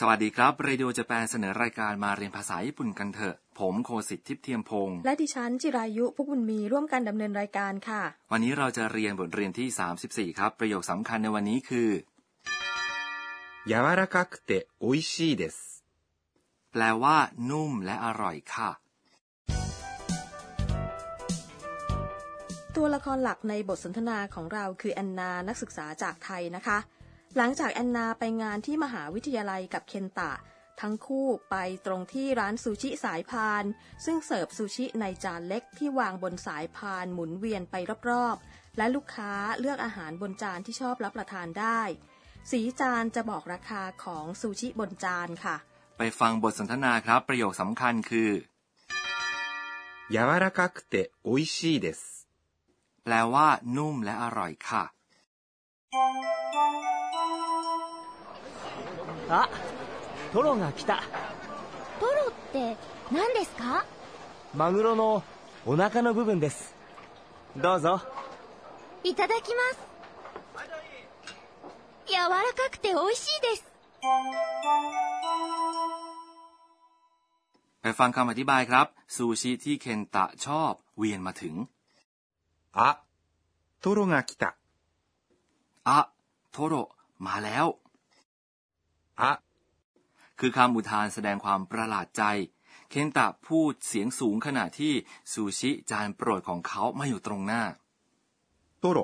สวัสดีครับเรดิโอญี่ปุ่นเสนอรายการมาเรียนภาษาญี่ปุ่นกันเถอะผมโคสิทธิ์ทิพย์เทียมพงษ์และดิฉันจิรายุพุกบุญมีร่วมกันดำเนินรายการค่ะวันนี้เราจะเรียนบทเรียนที่34ครับประโยคสำคัญในวันนี้คือ柔らかくて美味しいですแปลว่านุ่มและอร่อยค่ะตัวละครหลักในบทสนทนาของเราคือแอนนานักศึกษาจากไทยนะคะหลังจากแอนนาไปงานที่มหาวิทยาลัยกับเคนตะทั้งคู่ไปตรงที่ร้านซูชิสายพานซึ่งเสิร์ฟซูชิในจานเล็กที่วางบนสายพานหมุนเวียนไปรอบๆและลูกค้าเลือกอาหารบนจานที่ชอบรับประทานได้สีจานจะบอกราคาของซูชิบนจานค่ะไปฟังบทสนทนาครับประโยคสำคัญคือ柔らかくて美味しいですแปลว่านุ่มและอร่อยค่ะあ、トロが来た。トロって何ですか？マグロのお腹の部分です。どうぞ。いただきます。柔らかくて美味しいです。ไปฟังคำอธิบายครับซูชิที่เคนตะชอบเวียนมาถึงอะโทโรが来たอะโทโรมาแล้วอะคือคำอุทานแสดงความประหลาดใจเคนตะพูดเสียงสูงขณะที่ซูชิจานโปรดของเขามาอยู่ตรงหน้าโทโร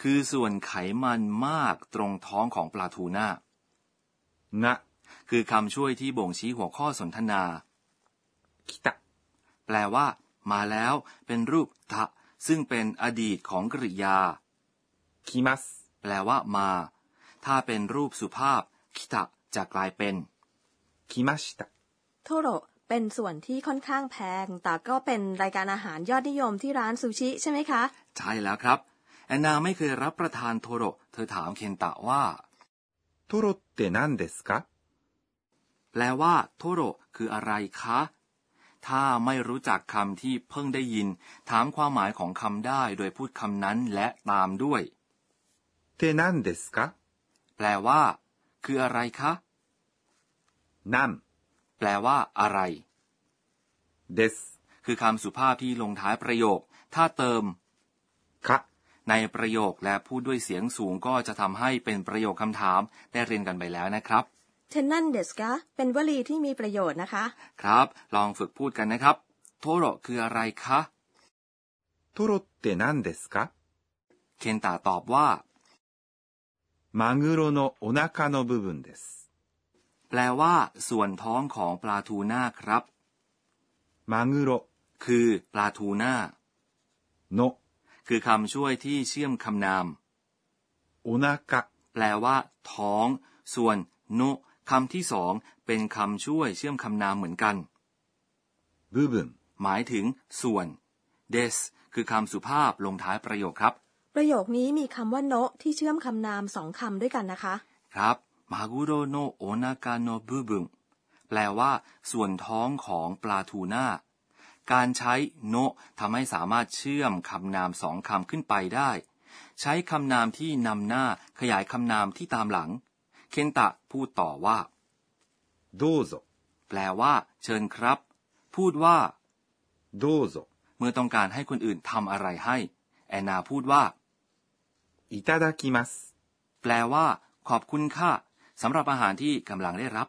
คือส่วนไขมันมากตรงท้องของปลาทูน่านะคือคำช่วยที่บ่งชี้หัวข้อสนทนาคิตะแปลว่ามาแล้วเป็นรูปทะซึ่งเป็นอดีตของกริยาคิมัสแปลว่ามาถ้าเป็นรูปสุภาพคิตะจะกลายเป็นคิมัชิตะโทโรเป็นส่วนที่ค่อนข้างแพงแต่ก็เป็นรายการอาหารยอดนิยมที่ร้านซูชิใช่ไหมคะใช่แล้วครับแอนนาไม่เคยรับประทานโทโรเธอถามเคนตะว่าโทโรって何ですかแปลว่าโทโรคืออะไรคะถ้าไม่รู้จักคำที่เพิ่งได้ยินถามความหมายของคำได้โดยพูดคำนั้นและตามด้วยเตนันเดสกะแปลว่าคืออะไรคะนันแปลว่าอะไรเดสคือคำสุภาพที่ลงท้ายประโยคถ้าเติมคะในประโยคและพูดด้วยเสียงสูงก็จะทำให้เป็นประโยคคำถามได้เรียนกันไปแล้วนะครับเทนนันเดสกะเป็นวลีที่มีประโยชน์นะคะครับลองฝึกพูดกันนะครับโทโรคืออะไรคะโทโรって何ですかเคนตะตอบว่ามากุโรโนะโอนาคาโนะบุบุนเดสแปลว่าส่วนท้องของปลาทูน่าครับมากุโรคือปลาทูน่าโนะคือคำช่วยที่เชื่อมคำนามโอนาคาแปลว่าท้องส่วนโนะคำที่สองเป็นคำช่วยเชื่อมคำนามเหมือนกันบุบุนหมายถึงส่วนเดสคือคำสุภาพลงท้ายประโยคครับประโยคนี้มีคำว่าโนะที่เชื่อมคำนามสองคำด้วยกันนะคะครับมากุโรโนะโอนาคาโนะบุบุนแปลว่าส่วนท้องของปลาทูน่าการใช้โนะทำให้สามารถเชื่อมคำนามสองคำขึ้นไปได้ใช้คำนามที่นำหน้าขยายคำนามที่ตามหลังเคนตะพูดต่อว่าどうぞแปลว่าเชิญครับพูดว่าどうぞเมื่อต้องการให้คนอื่นทำอะไรให้แอนนาพูดว่าいただきますแปลว่าขอบคุณค่ะสำหรับอาหารที่กำลังได้รับ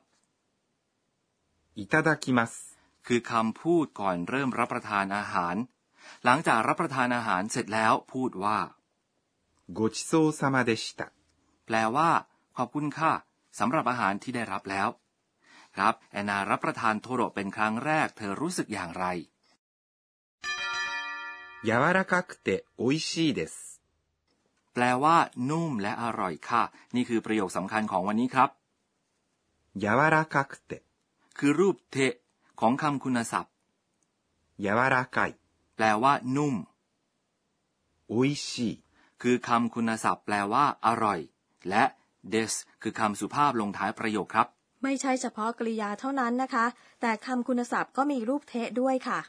いただきますคือคำพูดก่อนเริ่มรับประทานอาหารหลังจากรับประทานอาหารเสร็จแล้วพูดว่าごちそうさまでしたแปลว่าขอบคุณค่ะสำหรับอาหารที่ได้รับแล้วครับแอนนารับประทานโทโรเป็นครั้งแรกเธอรู้สึกอย่างไร柔らかくて美味しいですแปลว่านุ่มและอร่อยค่ะนี่คือประโยคสำคัญของวันนี้ครับ柔らかくてคือรูปเทของคำคุณศัพท์柔らかいแปลว่านุ่ม美味しいคือคำคุณศัพท์แปลว่าอร่อยและThis คือคำสุภาพลงท้ายประโยคครับไม่ใช่เฉพาะกริยาเท่านั้นนะคะแต่คำคุณศัพท์ก็มีรูปเทะด้วยค่ะ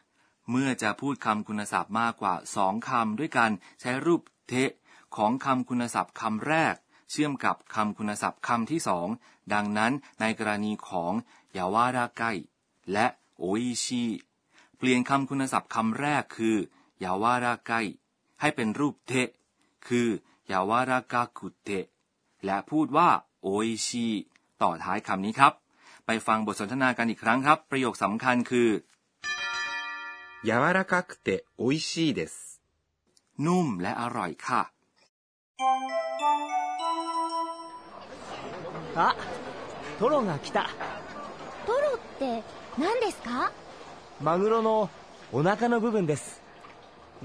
เมื่อจะพูดคำคุณศัพท์มากกว่า2คำด้วยกันใช้รูปเทะของคำคุณศัพท์คำแรก เชื่อมกับคำคุณศัพท์คำที่สองดังนั้นในกรณีของยาวาราไกและโออิชิเปลี่ยนคำคุณศัพท์คำแรกคือยาวาราไกให้เป็นรูปเทะคือยาวารากากุเทะและพูดว่าโออิชิต่อท้ายคำนี้ครับไปฟังบทสนทนากันอีกครั้งครับประโยคสำคัญคือやわらかくておいしいです。นุ่มและอร่อยค่ะあ、トロが来た。トロって何ですか？マグロのお腹の部分です。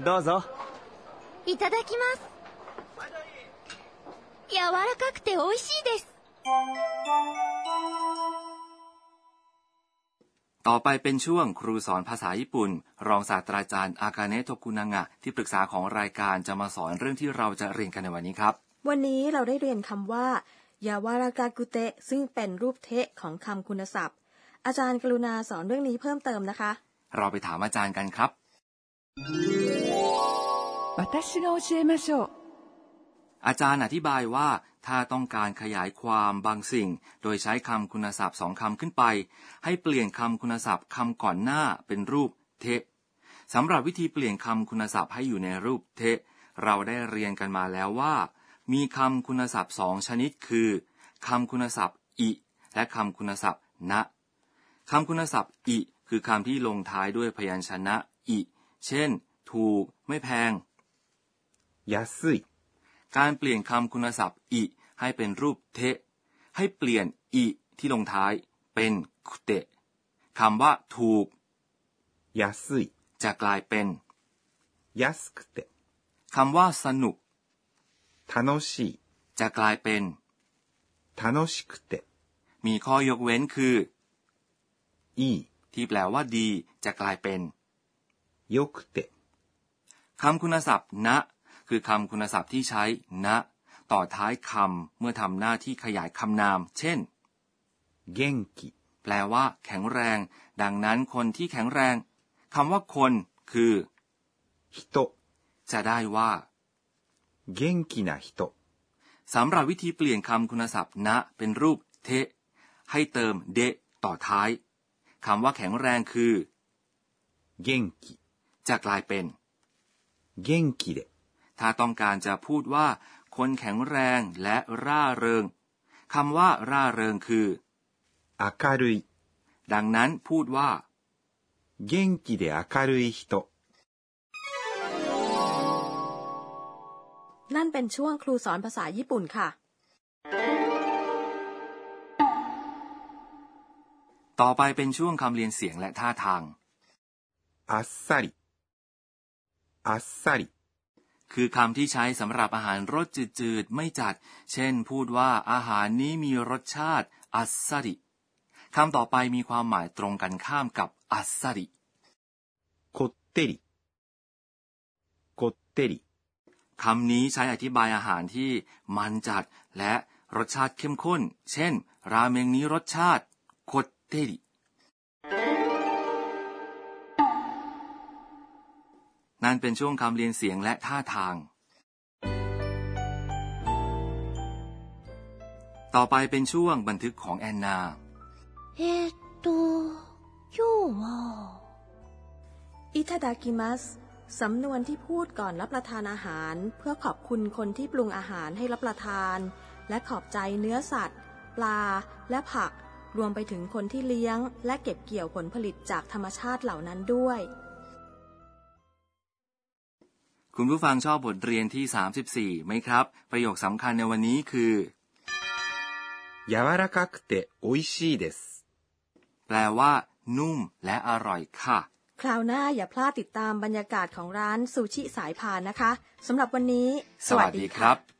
どうぞ。いただきます。やわらかくておいしいです。ต่อไปเป็นช่วงครูสอนภาษาญี่ปุ่นรองศาสตราจารย์อากาเนะ โทคุนางะที่ปรึกษาของรายการจะมาสอนเรื่องที่เราจะเรียนกันในวันนี้ครับวันนี้เราได้เรียนคำว่ายาวารากากุเตะซึ่งเป็นรูปเทะของคำคุณศัพท์อาจารย์กรุณาสอนเรื่องนี้เพิ่มเติมนะคะเราไปถามอาจารย์กันครับอาจารย์อธิบายว่าถ้าต้องการขยายความบางสิ่งโดยใช้คำคุณศัพท์2คำขึ้นไปให้เปลี่ยนคำคุณศัพท์คำก่อนหน้าเป็นรูปเทะสำหรับวิธีเปลี่ยนคำคุณศัพท์ให้อยู่ในรูปเทะเราได้เรียนกันมาแล้วว่ามีคำคุณศัพท์2ชนิดคือคำคุณศัพท์อิและคำคุณศัพท์นะคำคุณศัพท์อิคือคำที่ลงท้ายด้วยพยัญชนะอิเช่นถูกไม่แพงยาซึยการเปลี่ยนคำคุณศัพท์อิให้เป็นรูปเทะให้เปลี่ยนอิที่ลงท้ายเป็นคุเตะคำว่าถูกยาซึยจะกลายเป็นยาสึคุเตะคำว่าสนุกทาโนชิจะกลายเป็นทาโนชิคุเตะมีข้อยกเว้นคืออิที่แปลว่าดีจะกลายเป็นโยคุเตะคำคุณศัพท์นะคือคำคุณศัพท์ที่ใช้นะต่อท้ายคำเมื่อทำหน้าที่ขยายคำนามเช่นเก่งกิแปลว่าแข็งแรงดังนั้นคนที่แข็งแรงคำว่าคนคือฮิโตจะได้ว่าเก่งกินะฮิโตสำหรับวิธีเปลี่ยนคำคุณศัพท์นะเป็นรูปเทะให้เติมเดะต่อท้ายคำว่าแข็งแรงคือเก่งกิจะกลายเป็นเก่งกิเดะถ้าต้องการจะพูดว่าคนแข็งแรงและร่าเริงคำว่าร่าเริงคืออาการุยดังนั้นพูดว่าเก่งกิเดอาการุยฮิโตนั่นเป็นช่วงครูสอนภาษาญี่ปุ่นค่ะต่อไปเป็นช่วงคำเรียนเสียงและท่าทางอัสซาริอัสซาริคือคำที่ใช้สำหรับอาหารรสจืดๆไม่จัดเช่นพูดว่าอาหารนี้มีรสชาติอัสซาริคำต่อไปมีความหมายตรงกันข้ามกับอัสซาริโคเตริโคเตริคำนี้ใช้อธิบายอาหารที่มันจัดและรสชาติเข้มข้นเช่นราเมงนี้รสชาติโคเตรินั่นเป็นช่วงคำเรียนเสียงและท่าทางต่อไปเป็นช่วงบันทึกของแอนนายูวะอิทาดากิมัสสำนวนที่พูดก่อนรับประทานอาหารเพื่อขอบคุณคนที่ปรุงอาหารให้รับประทานและขอบใจเนื้อสัตว์ปลาและผักรวมไปถึงคนที่เลี้ยงและเก็บเกี่ยวผลผลิตจากธรรมชาติเหล่านั้นด้วยคุณผู้ฟังชอบบทเรียนที่34ไหมครับประโยคสำคัญในวันนี้คือやわらかくておいしいですแปลว่านุ่มและอร่อยค่ะคราวหน้าอย่าพลาดติดตามบรรยากาศของร้านซูชิสายพานนะคะสำหรับวันนี้สวัสดีครับ